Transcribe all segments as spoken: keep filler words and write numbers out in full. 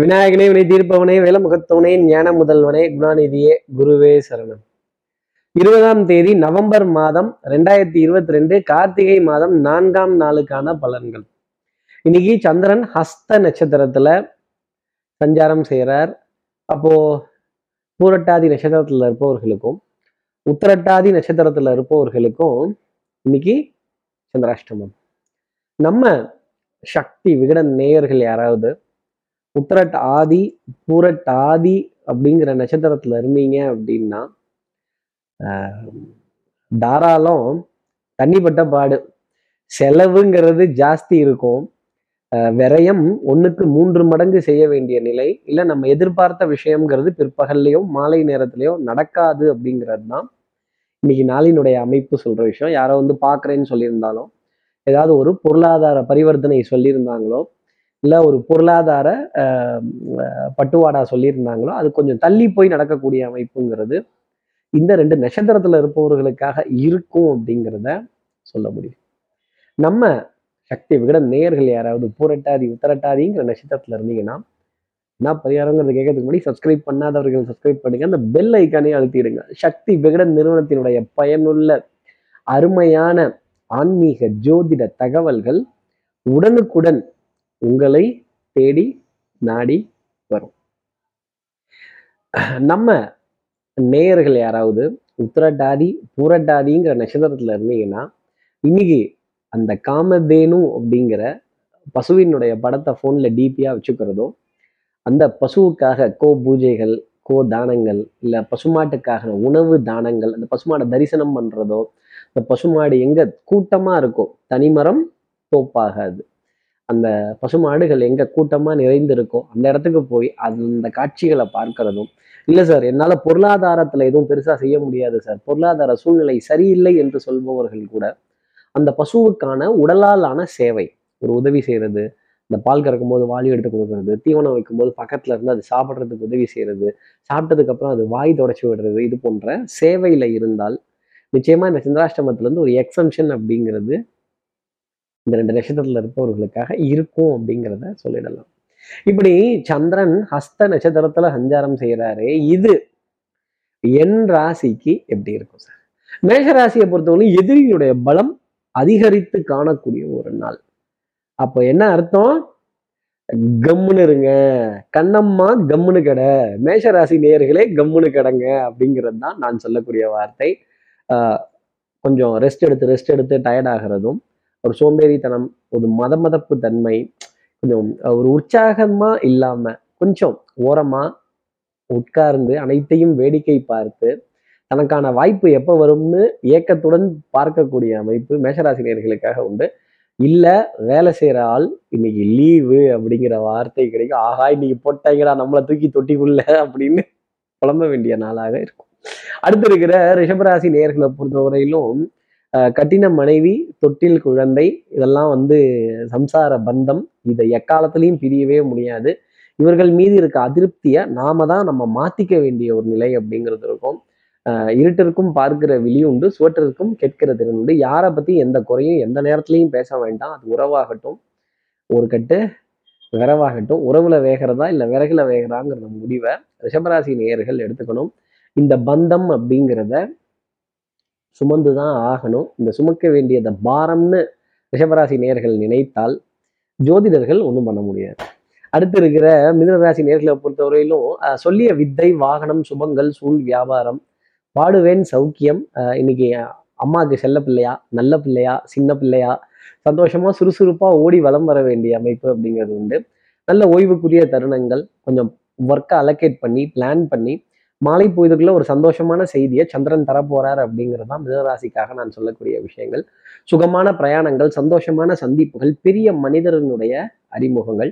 விநாயகனே வினை தீர்ப்பவனே வேலமுகத்தவனே ஞான முதல்வனே குணாநிதியே குருவே சரணம். இருபதாம் தேதி நவம்பர் மாதம் ரெண்டாயிரத்தி இருபத்தி ரெண்டு கார்த்திகை மாதம் நான்காம் நாளுக்கான பலன்கள். இன்னைக்கு சந்திரன் ஹஸ்த நட்சத்திரத்துல சஞ்சாரம் செய்கிறார். அப்போ பூரட்டாதி நட்சத்திரத்துல இருப்பவர்களுக்கும் உத்திரட்டாதி நட்சத்திரத்துல இருப்பவர்களுக்கும் இன்னைக்கு சந்திராஷ்டமம். நம்ம சக்தி விகட நேயர்கள் யாராவது உத்திரட்டாதி பூரட்டாதி அப்படிங்கிற நட்சத்திரத்துல இருந்தீங்க அப்படின்னா தாராளம் தண்ணிப்பட்ட பாடு, செலவுங்கிறது ஜாஸ்தி இருக்கும், விரயம் ஒன்றுக்கு மூன்று மடங்கு செய்ய வேண்டிய நிலை, இல்லை நம்ம எதிர்பார்த்த விஷயங்கிறது பிற்பகல்லையோ மாலை நேரத்திலையோ நடக்காது அப்படிங்கிறது தான் இன்னைக்கு நாளினுடைய அமைப்பு சொல்ற விஷயம். யாரோ வந்து பார்க்குறேன்னு சொல்லியிருந்தாலும், ஏதாவது ஒரு பொருளாதார பரிவர்த்தனை சொல்லியிருந்தாங்களோ, இல்லை ஒரு பொருளாதார பட்டுவாடா சொல்லியிருந்தாங்களோ, அது கொஞ்சம் தள்ளி போய் நடக்கக்கூடிய அமைப்புங்கிறது இந்த ரெண்டு நட்சத்திரத்துல இருப்பவர்களுக்காக இருக்கும் அப்படிங்கிறத சொல்ல முடியும். நம்ம சக்தி விகட நேயர்கள் யாராவது பூரட்டாதி உத்திரட்டாதிங்கிற நட்சத்திரத்துல இருந்தீங்கன்னா நான் பரிகாரங்கிறது கேட்கறதுக்கு முன்னாடி சப்ஸ்கிரைப் பண்ணாதவர்கள் சப்ஸ்கிரைப் பண்ணுங்க, அந்த பெல் ஐக்கானே அழுத்திடுங்க. சக்தி விகட நிறுவனத்தினுடைய பயனுள்ள அருமையான ஆன்மீக ஜோதிட தகவல்கள் உடனுக்குடன் உங்களை தேடி நாடி வரும். நம்ம நேயர்கள் யாராவது உத்திரட்டாதி பூரட்டாதிங்கிற நட்சத்திரத்துல இருந்தீங்கன்னா இன்னைக்கு அந்த காமதேனு அப்படிங்கிற பசுவினுடைய படத்தை ஃபோன்ல டிபியா வச்சுக்கிறதோ, அந்த பசுவுக்காக கோ பூஜைகள் கோ தானங்கள், இல்லை பசுமாட்டுக்காக உணவு தானங்கள், அந்த பசுமாடை தரிசனம் பண்றதோ, இந்த பசுமாடு எங்க கூட்டமா இருக்கோ தனிமரம் தோப்பாகாது, அந்த பசுமாடுகள் எங்க கூட்டமா நிறைந்திருக்கோ அந்த இடத்துக்கு போய் அந்த காட்சிகளை பார்க்கிறதும், இல்லை சார் என்னால பொருளாதாரத்துல எதுவும் பெருசா செய்ய முடியாது சார், பொருளாதார சூழ்நிலை சரியில்லை என்று சொல்பவர்கள் கூட அந்த பசுவுக்கான உடலாலான சேவை, ஒரு உதவி செய்யறது, இந்த பால் கறக்கும் போது வாளி எடுத்து கொடுக்கறது, தீவனம் வைக்கும் போது பக்கத்துல இருந்து அது சாப்பிட்றதுக்கு உதவி செய்யறது, சாப்பிட்டதுக்கு அப்புறம் அது வாய் தொடச்சி விடுறது, இது போன்ற சேவையில இருந்தால் நிச்சயமா இந்த சந்திராஷ்டமத்துல இருந்து ஒரு எக்ஸம்ஷன் அப்படிங்கிறது இந்த ரெண்டு நட்சத்திரத்துல இருப்பவர்களுக்காக இருக்கும் அப்படிங்கிறத சொல்லிடலாம். இப்படி சந்திரன் ஹஸ்த நட்சத்திரத்துல சஞ்சாரம் செய்யறாரு. இது என் ராசிக்கு எப்படி இருக்கும் சார்? மேஷராசியை பொறுத்தவரை எதிரியுடைய பலம் அதிகரித்து காணக்கூடிய ஒரு நாள். அப்போ என்ன அர்த்தம்? கம்முன்னு இருங்க, கண்ணம்மா கம்முன்னு கடை, மேஷராசி நேயர்களே கம்முன்னு கடைங்க அப்படிங்கிறது தான் நான் சொல்லக்கூடிய வார்த்தை. ஆஹ் கொஞ்சம் ரெஸ்ட் எடுத்து ரெஸ்ட் எடுத்து டயர்ட் ஆகிறதும், ஒரு சோம்பேறித்தனம், ஒரு மத மதப்பு தன்மை, கொஞ்சம் ஒரு உற்சாகமா இல்லாம கொஞ்சம் ஓரமா உட்கார்ந்து அனைத்தையும் வேடிக்கை பார்த்து தனக்கான வாய்ப்பு எப்போ வரும்னு ஏக்கத்துடன் பார்க்கக்கூடிய அமைப்பு மேஷராசினியர்களுக்காக உண்டு. இல்லை வேலை செய்யற ஆள் இன்னைக்கு லீவு அப்படிங்கிற வார்த்தை கிடைக்கும். ஆகா இன்னைக்கு போட்டாங்கடா நம்மளை தூக்கி தொட்டிக்குள்ள அப்படின்னு புலம்ப வேண்டிய நாளாக இருக்கும். அடுத்து இருக்கிற ரிஷபராசி நேயர்களை பொறுத்தவரையிலும் கட்டின மனைவி, தொட்டில் குழந்தை, இதெல்லாம் வந்து சம்சார பந்தம், இதை எக்காலத்திலையும் பிரியவே முடியாது. இவர்கள் மீது இருக்க அதிருப்தியை நாம தான் நம்ம மாத்திக்க வேண்டிய ஒரு நிலை அப்படிங்கிறது இருக்கும். ஆஹ் இருட்டிற்கும் பார்க்கிற விழி உண்டு, சுவற்றிற்கும் கேட்கிற திறன் உண்டு. யாரை பத்தி எந்த குறையும் எந்த நேரத்திலையும் பேச வேண்டாம். அது உறவாகட்டும், ஒரு கட்டு விரவாகட்டும், உறவுல வேகிறதா இல்லை விறகுல வேகிறாங்கிற முடிவை ரிஷபராசி நேயர்கள் எடுத்துக்கணும். இந்த பந்தம் அப்படிங்கிறத சுமந்துதான் ஆகணும். இந்த சுமக்க வேண்டியத பாரம்னு ரிஷபராசி நேயர்கள் நினைத்தால் ஜோதிடர்கள் ஒன்றும் பண்ண முடியாது. அடுத்து இருக்கிற மிதுனராசி நேயர்களை பொறுத்தவரையிலும் சொல்லிய வித்தை, வாகனம், சுபங்கள், சூழ், வியாபாரம், பாடுவேன், சௌக்கியம். இன்னைக்கு அம்மாவுக்கு செல்ல பிள்ளையா, நல்ல பிள்ளையா, சின்ன பிள்ளையா, சந்தோஷமா சுறுசுறுப்பா ஓடி வலம் வர வேண்டிய அமைப்பு அப்படிங்கிறது உண்டு. நல்ல ஓய்வுக்குரிய தருணங்கள், கொஞ்சம் ஒர்க்கை அலோகேட் பண்ணி பிளான் பண்ணி மாலை பொழுதுக்குள்ள ஒரு சந்தோஷமான செய்தியை சந்திரன் தரப்போறார் அப்படிங்கிறது தான் மிதராசிக்காக நான் சொல்லக்கூடிய விஷயங்கள். சுகமான பிரயாணங்கள், சந்தோஷமான சந்திப்புகள், பெரிய மனிதனுடைய அறிமுகங்கள்,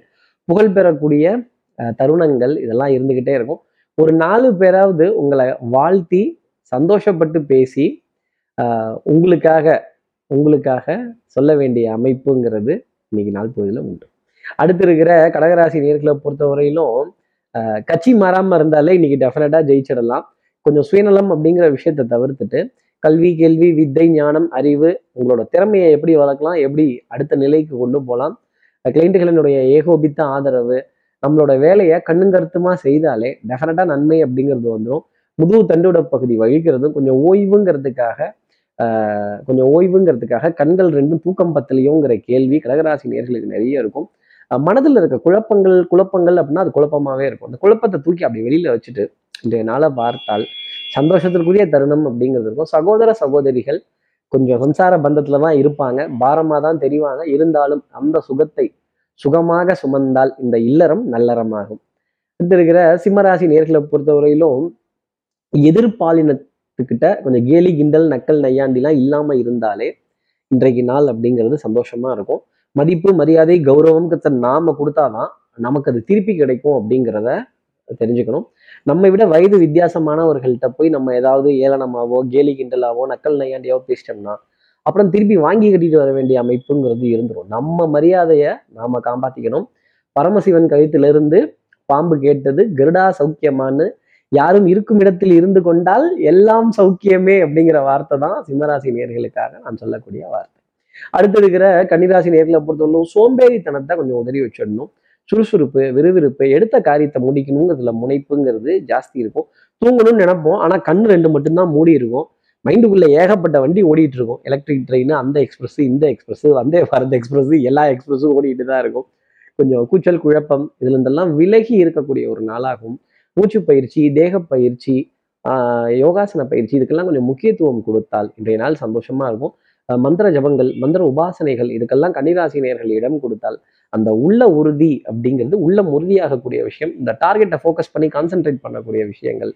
புகழ் பெறக்கூடிய தருணங்கள், இதெல்லாம் இருந்துகிட்டே இருக்கும். ஒரு நாலு பேராவது உங்களை வாழ்த்தி சந்தோஷப்பட்டு பேசி ஆஹ் உங்களுக்காக உங்களுக்காக சொல்ல வேண்டிய அமைப்புங்கிறது இன்னைக்கு நாள் பொழுதுல உண்டு. அடுத்து இருக்கிற கடகராசி நேயர்களை பொறுத்தவரையிலும் கட்சி மாறாம இருந்தாலே இன்னைக்கு டெஃபினட்டா ஜெயிச்சிடலாம். கொஞ்சம் சுயநலம் அப்படிங்கிற விஷயத்த தவிர்த்துட்டு கல்வி, கேள்வி, வித்தை, ஞானம், அறிவு, உங்களோட திறமையை எப்படி வளர்க்கலாம், எப்படி அடுத்த நிலைக்கு கொண்டு போகலாம், கிளைண்ட்டுகளினுடைய ஏகோபித்த ஆதரவு, நம்மளோட வேலையை கண்ணுங்கருத்துமா செய்தாலே டெஃபினட்டா நன்மை அப்படிங்கிறது வந்துடும். முதுகு தண்டுவிட பகுதி வழிக்கிறதும் கொஞ்சம் ஓய்வுங்கிறதுக்காக ஆஹ் கொஞ்சம் ஓய்வுங்கிறதுக்காக கண்கள் ரெண்டும் தூக்கம் பத்தலையோங்கிற கேள்வி கடகராசி நேர்களுக்கு நிறைய இருக்கும். மனதில் இருக்க குழப்பங்கள் குழப்பங்கள் அப்படின்னா அது குழப்பமாவே இருக்கும். அந்த குழப்பத்தை தூக்கி அப்படி வெளியில வச்சுட்டு இன்றைய நாளை பார்த்தால் சந்தோஷத்திற்குரிய தருணம் அப்படிங்கிறது இருக்கும். சகோதர சகோதரிகள் கொஞ்சம் சம்சார பந்தத்துல தான் இருப்பாங்க, பாரமா தான் தெரிவாங்க. இருந்தாலும் அந்த சுகத்தை சுகமாக சுமந்தால் இந்த இல்லறம் நல்லறமாகும். அடுத்து இருக்கிற சிம்மராசி நேர்களை பொறுத்தவரையிலும் எதிர்பாலினத்துக்கிட்ட கொஞ்சம் கேலி கிண்டல் நக்கல் நையாண்டிலாம் இல்லாம இருந்தாலே இன்றைக்கு நாள் அப்படிங்கிறது சந்தோஷமா இருக்கும். மதிப்பு மரியாதை கௌரவம்ங்கிறத நாம கொடுத்தாதான் நமக்கு அது திருப்பி கிடைக்கும் அப்படிங்கிறத தெரிஞ்சுக்கணும். நம்மை விட வயது வித்தியாசமானவர்கள்ட்ட போய் நம்ம ஏதாவது ஏளனமாவோ கேலி கிண்டலாவோ நக்கல் நையாண்டியாவோ பேசிட்டோம்னா அப்புறம் திருப்பி வாங்கி கட்டிட்டு வர வேண்டிய அமைப்புங்கிறது இருந்துடும். நம்ம மரியாதையை நாம காப்பாத்திக்கணும். பரமசிவன் கழுத்திலிருந்து பாம்பு கேட்டது கருடா சௌக்கியமானு, யாரும் இருக்கும் இடத்தில் இருந்து கொண்டால் எல்லாம் சௌக்கியமே அப்படிங்கிற வார்த்தை தான் சிம்மராசி நேர்களுக்காக நான் சொல்லக்கூடிய வார்த்தை. அடுத்து இருக்கிற கன்னிராசி நேர்களை பொறுத்தவரைக்கும் சோம்பேறித்தனத்தை கொஞ்சம் உதறி வச்சிடணும். சுறுசுறுப்பு விறுவிறுப்பு எடுத்த காரியத்தை முடிக்கணுங்கிறதுல முனைப்புங்கிறது ஜாஸ்தி இருக்கும். தூங்கணும்னு நினைப்போம், ஆனா கண் ரெண்டு மட்டும்தான் மூடி இருக்கும். மைண்டுக்குள்ள ஏகப்பட்ட வண்டி ஓடிட்டு இருக்கும். எலக்ட்ரிக் ட்ரெயின், அந்த எக்ஸ்பிரஸ் இந்த எக்ஸ்பிரஸ் வந்தே பாரத் எக்ஸ்பிரஸ் எல்லா எக்ஸ்பிரஸும் ஓடிட்டு தான் இருக்கும். கொஞ்சம் கூச்சல் குழப்பம் இதுல இருந்தெல்லாம் விலகி இருக்கக்கூடிய ஒரு நாளாகும். மூச்சு பயிற்சி, தேக பயிற்சி, ஆஹ் யோகாசன பயிற்சி இதுக்கெல்லாம் கொஞ்சம் முக்கியத்துவம் கொடுத்தால் இன்றைய நாள் சந்தோஷமா இருக்கும். மந்திர ஜபங்கள் மந்திர உபாசனைகள் இதுக்கெல்லாம் கன்னிராசி நேயர்கள் இடம் கொடுத்தால் அந்த உள்ள உறுதி அப்படிங்கிறது உள்ள உறுதியாகக்கூடிய விஷயம். இந்த டார்கெட்டை ஃபோக்கஸ் பண்ணி கான்சென்ட்ரேட் பண்ணக்கூடிய விஷயங்கள்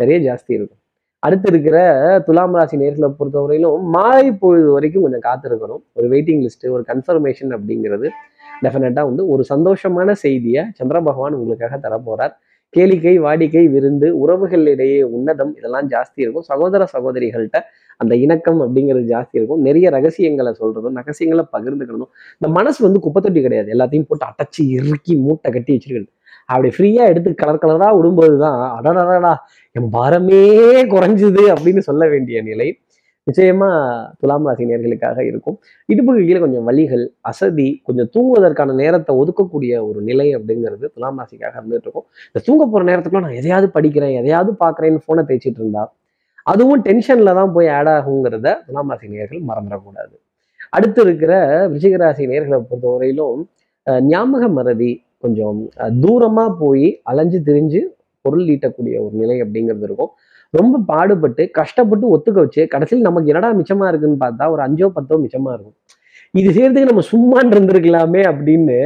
நிறைய ஜாஸ்தி இருக்கும். அடுத்து இருக்கிற துலாம் ராசி நேயர்களை பொறுத்தவரையிலும் மாலை பொழுது வரைக்கும் கொஞ்சம் காத்திருக்கணும். ஒரு வெயிட்டிங் லிஸ்ட்டு, ஒரு கன்ஃபர்மேஷன் அப்படிங்கிறது டெஃபினட்டாக வந்து ஒரு சந்தோஷமான செய்தியை சந்திர பகவான் உங்களுக்காக தரப்போறார். கேளிக்கை வாடிக்கை விருந்து உறவுகளிடையே உன்னதம் இதெல்லாம் ஜாஸ்தி இருக்கும். சகோதர சகோதரிகள்கிட்ட அந்த இணக்கம் அப்படிங்கிறது ஜாஸ்தி இருக்கும். நிறைய ரகசியங்களை சொல்றதும் ரகசியங்களை பகிர்ந்துக்கிறதும். இந்த மனசு வந்து குப்பத்தொட்டி கிடையாது, எல்லாத்தையும் போட்டு அடைச்சி இறுக்கி மூட்டை கட்டி வச்சிருக்கிறது. அப்படி ஃப்ரீயா எடுத்து கலர் கலரா விடும்போது தான் அடடடா என் பாரமே குறைஞ்சுது அப்படின்னு சொல்ல வேண்டிய நிலை நிச்சயமா துலாம் ராசி நேர்களுக்காக இருக்கும். இடுப்புக்கு கீழே கொஞ்சம் வலிகள் அசதி, கொஞ்சம் தூங்குவதற்கான நேரத்தை ஒதுக்கக்கூடிய ஒரு நிலை அப்படிங்கிறது துலாம் ராசிக்காக இருந்துட்டு இருக்கும். இந்த தூங்க போற நேரத்துக்குள்ள நான் எதையாவது படிக்கிறேன் எதையாவது பாக்குறேன்னு போனை தேய்ச்சிட்டு இருந்தா அதுவும் டென்ஷன்ல தான் போய் ஆட் ஆகுங்கிறத துலாம் ராசி நேர்கள் மறந்துடக்கூடாது. அடுத்து இருக்கிற விருச்சிகராசி நேர்களை பொறுத்தவரையிலும் ஞாபக மறதி, கொஞ்சம் தூரமா போய் அலைஞ்சு திரிஞ்சு பொருள் ஈட்டக்கூடிய ஒரு நிலை அப்படிங்கிறது இருக்கும். ரொம்ப பாடுபட்டு கஷ்டப்பட்டு ஒத்துக்க வச்சு கடைசியில் நமக்கு என்னடா மிச்சமா இருக்குன்னு பார்த்தா ஒரு அஞ்சோ பத்தோ மிச்சமா இருக்கும். இது செய்யறதுக்கு நம்ம சும்மான் இருந்திருக்கலாமே அப்படின்னு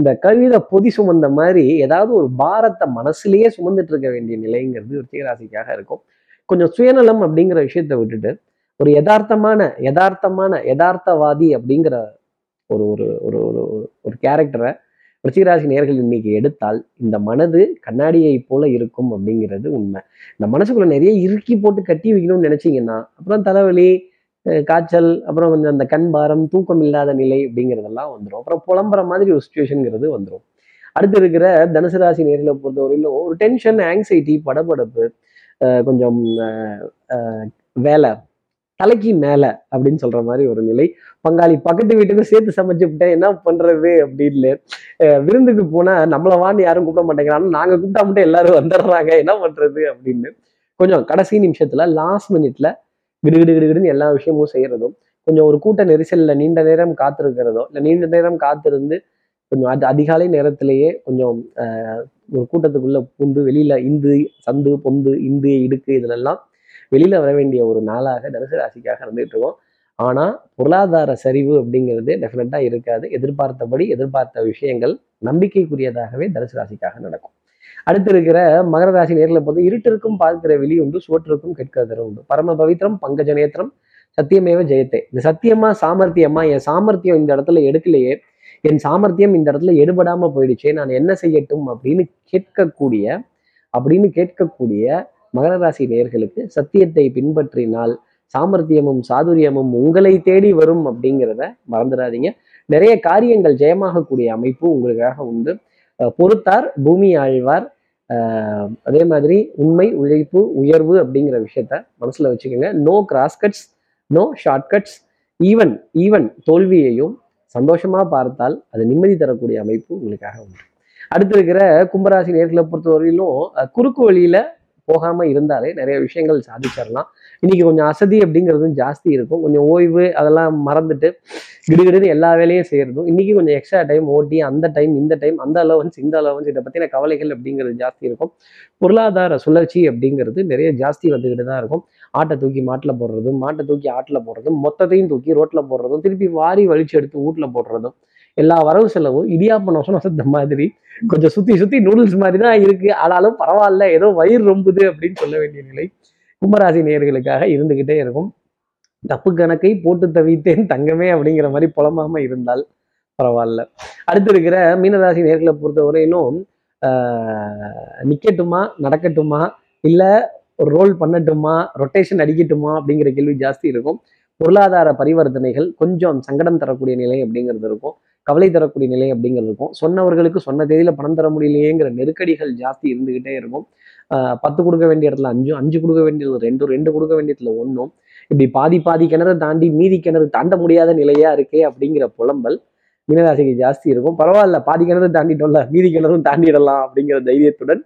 இந்த கவிதை பொதி சுமந்த மாதிரி ஏதாவது ஒரு பாரத்தை மனசுலயே சுமந்துட்டு இருக்க வேண்டிய நிலைங்கிறது விருச்சிகராசிக்காக இருக்கும். கொஞ்சம் சுயநலம் அப்படிங்கிற விஷயத்த விட்டுட்டு ஒரு யதார்த்தமான யதார்த்தமான யதார்த்தவாதி அப்படிங்கிற ஒரு ஒரு ஒரு ஒரு கேரக்டரை விருச்சிகராசி நேயர்கள் இன்னைக்கு எடுத்தால் இந்த மனது கண்ணாடியை போல இருக்கும் அப்படிங்கிறது உண்மை. இந்த மனசுக்குள்ள நிறைய இறுக்கி போட்டு கட்டி வைக்கணும்னு நினைச்சீங்கன்னா அப்புறம் தலைவலி, காய்ச்சல், அப்புறம் கொஞ்சம் அந்த கண் பாரம், தூக்கம் இல்லாத நிலை அப்படிங்கிறதெல்லாம் வந்துடும். அப்புறம் புலம்புற மாதிரி ஒரு சுச்சுவேஷனுங்கிறது வந்துடும். அடுத்து இருக்கிற தனுசு ராசி நேயர்களை பொறுத்தவரையிலும் ஒரு டென்ஷன், ஆங்ஸைட்டி, படபடப்பு, கொஞ்சம் வேலை தலைக்கு மேல அப்படின்னு சொல்ற மாதிரி ஒரு நிலை. பங்காளி பக்கத்து வீட்டுக்கு சேர்த்து சமைச்சுட்டேன் என்ன பண்றது அப்படின்னு, விருந்துக்கு போனா நம்மளை வான்னு யாரும் கூப்பிட மாட்டேங்கிறாங்க, நாங்க கூப்பிட்டா மட்டும் எல்லாரும் வந்துடுறாங்க என்ன பண்றது அப்படின்னு கொஞ்சம் கடைசி நிமிஷத்துல லாஸ்ட் மினிட்ல கிடுகிடு கிடுகிடுன்னு எல்லா விஷயமும் செய்யறதும், கொஞ்சம் ஒரு கூட்ட நெரிசல்ல நீண்ட நேரம் காத்திருக்கிறதோ இல்லை நீண்ட நேரம் காத்திருந்து கொஞ்சம் அது அதிகாலை நேரத்திலேயே கொஞ்சம் ஆஹ் ஒரு கூட்டத்துக்குள்ள பூந்து வெளியில இந்து சந்து பொந்து இந்து இடுக்கு இதுலெல்லாம் வெளியில வர வேண்டிய ஒரு நாளாக தனுசு ராசிக்காக இருந்துட்டு இருக்கோம். ஆனா பொருளாதார சரிவு அப்படிங்கிறது டெஃபினட்டா இருக்காது. எதிர்பார்த்தபடி எதிர்பார்த்த விஷயங்கள் நம்பிக்கைக்குரியதாகவே தனுசு ராசிக்காக நடக்கும். அடுத்து இருக்கிற மகர ராசி நேர்களை போது இருட்டிற்கும் பார்க்கிற வெளி உண்டு, சோற்றுக்கும் கேட்கிறது உண்டு. பரம பவித்திரம் பங்கஜ நேத்திரம் சத்தியமேவ ஜெயத்தே. இந்த சத்தியமா சாமர்த்தியமா என் சாமர்த்தியம் இந்த இடத்துல எடுக்கலையே, என் சாமர்த்தியம் இந்த இடத்துல எடுபடாம போயிடுச்சே, நான் என்ன செய்யட்டும் அப்படின்னு கேட்கக்கூடிய அப்படின்னு கேட்கக்கூடிய மகர ராசி நேயர்களுக்கு சத்தியத்தை பின்பற்றினால் சாமர்த்தியமும் சாதுரியமும் உங்களை தேடி வரும் அப்படிங்கிறத மறந்துடாதீங்க. நிறைய காரியங்கள் ஜெயமாகக்கூடிய அமைப்பு உங்களுக்காக உண்டு. பொறுத்தார் பூமி ஆழ்வார். ஆஹ் அதே மாதிரி உண்மை, உழைப்பு, உயர்வு அப்படிங்கிற விஷயத்த மனசுல வச்சுக்கோங்க. No cross cuts, no shortcuts. Even even தோல்வியையும் சந்தோஷமா பார்த்தால் அது நிம்மதி தரக்கூடிய அமைப்பு உங்களுக்காக உண்டு. அடுத்து இருக்கிற கும்பராசி நேர்களை பொறுத்தவரையிலும் குறுக்கு வழியில போகாம இருந்தாலே நிறைய விஷயங்கள் சாதிச்சிடலாம். இன்னைக்கு கொஞ்சம் அசதி அப்படிங்கிறதும் ஜாஸ்தி இருக்கும். கொஞ்சம் ஓய்வு அதெல்லாம் மறந்துட்டு கிடுகிடுன்னு எல்லா வேலையும் செய்யறதும், இன்னைக்கு கொஞ்சம் எக்ஸ்ட்ரா டைம் ஓட்டி அந்த டைம் இந்த டைம் அந்த அலவன்ஸ் இந்த அலவன்ஸ் இதை பத்தின கவலைகள் அப்படிங்கிறது ஜாஸ்தி இருக்கும். பொருளாதார சுழற்சி அப்படிங்கிறது நிறைய ஜாஸ்தி வந்துகிட்டு தான் இருக்கும். ஆட்டை தூக்கி மாட்டில் போடுறதும், மாட்டை தூக்கி ஆட்டில் போடுறதும், மொத்தத்தையும் தூக்கி ரோட்ல போடுறதும், திருப்பி வாரி வலிச்சு எடுத்து வீட்டுல போடுறதும், எல்லா வரவு செலவும் இடியாப்ப நோசம் நசத்த மாதிரி கொஞ்சம் சுத்தி சுத்தி நூடுல்ஸ் மாதிரி தான் இருக்கு. ஆனாலும் பரவாயில்ல, ஏதோ வயிறு ரொம்புது அப்படின்னு சொல்ல வேண்டிய நிலை கும்பராசி நேயர்களுக்காக இருந்துகிட்டே இருக்கும். தப்பு கணக்கை போட்டு தவித்தேன் தங்கமே அப்படிங்கிற மாதிரி புலமாம இருந்தால் பரவாயில்ல. அடுத்து இருக்கிற மீனராசி நேயர்களை பொறுத்தவரையிலும் ஆஹ் நிக்கட்டுமா, நடக்கட்டுமா, இல்ல ரோல் பண்ணட்டுமா, ரொட்டேஷன் அடிக்கட்டுமா அப்படிங்கிற கேள்வி ஜாஸ்தி இருக்கும். பொருளாதார பரிவர்த்தனைகள் கொஞ்சம் சங்கடம் தரக்கூடிய நிலை அப்படிங்கிறது இருக்கும். கவலை தரக்கூடிய நிலை அப்படிங்கிறது இருக்கும். சொன்னவர்களுக்கு சொன்ன தேதியில பணம் தர முடியலையேங்கிற நெருக்கடிகள் ஜாஸ்தி இருந்துகிட்டே இருக்கும். ஆஹ் பத்து கொடுக்க வேண்டிய இடத்துல அஞ்சும், அஞ்சு கொடுக்க வேண்டியது ரெண்டும், ரெண்டு கொடுக்க வேண்டியதுல ஒன்றும், இப்படி பாதி பாதி கிணறு தாண்டி மீதி கிணறு தாண்ட முடியாத நிலையா இருக்கே அப்படிங்கிற புலம்பல் மீனராசிக்கு ஜாஸ்தி இருக்கும். பரவாயில்ல, பாதி கிணறு தாண்டிட்டோம்ல, மீதி கிணறும் தாண்டிடலாம் அப்படிங்கிற தைரியத்துடன்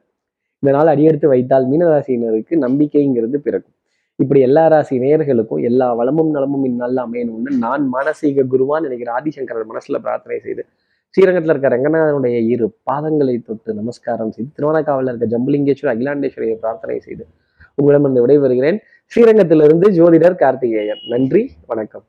இந்த நாள் அடியெடுத்து வைத்தால் மீனராசியினருக்கு நம்பிக்கைங்கிறது பிறக்கும். இப்படி எல்லா ராசி நேயர்களுக்கும் எல்லா வளமும் நலமும் இந்நாளில் அமையணும்னு நான் மானசீக குருவான்னு நினைக்கிற ஆதிசங்கரர் மனசுல பிரார்த்தனை செய்து, ஸ்ரீரங்கத்தில் இருக்க ரங்கநாதனுடைய இரு பாதங்களை தொட்டு நமஸ்காரம் செய்து, திருவண்ணாமலையில் இருக்க ஜம்புலிங்கேஸ்வரர் அகிலாண்டேஸ்வரியை பிரார்த்தனை செய்து உங்களிடமிருந்து விடைபெறுகிறேன். ஸ்ரீரங்கத்திலிருந்து ஜோதிடர் கார்த்திகேயன். நன்றி, வணக்கம்.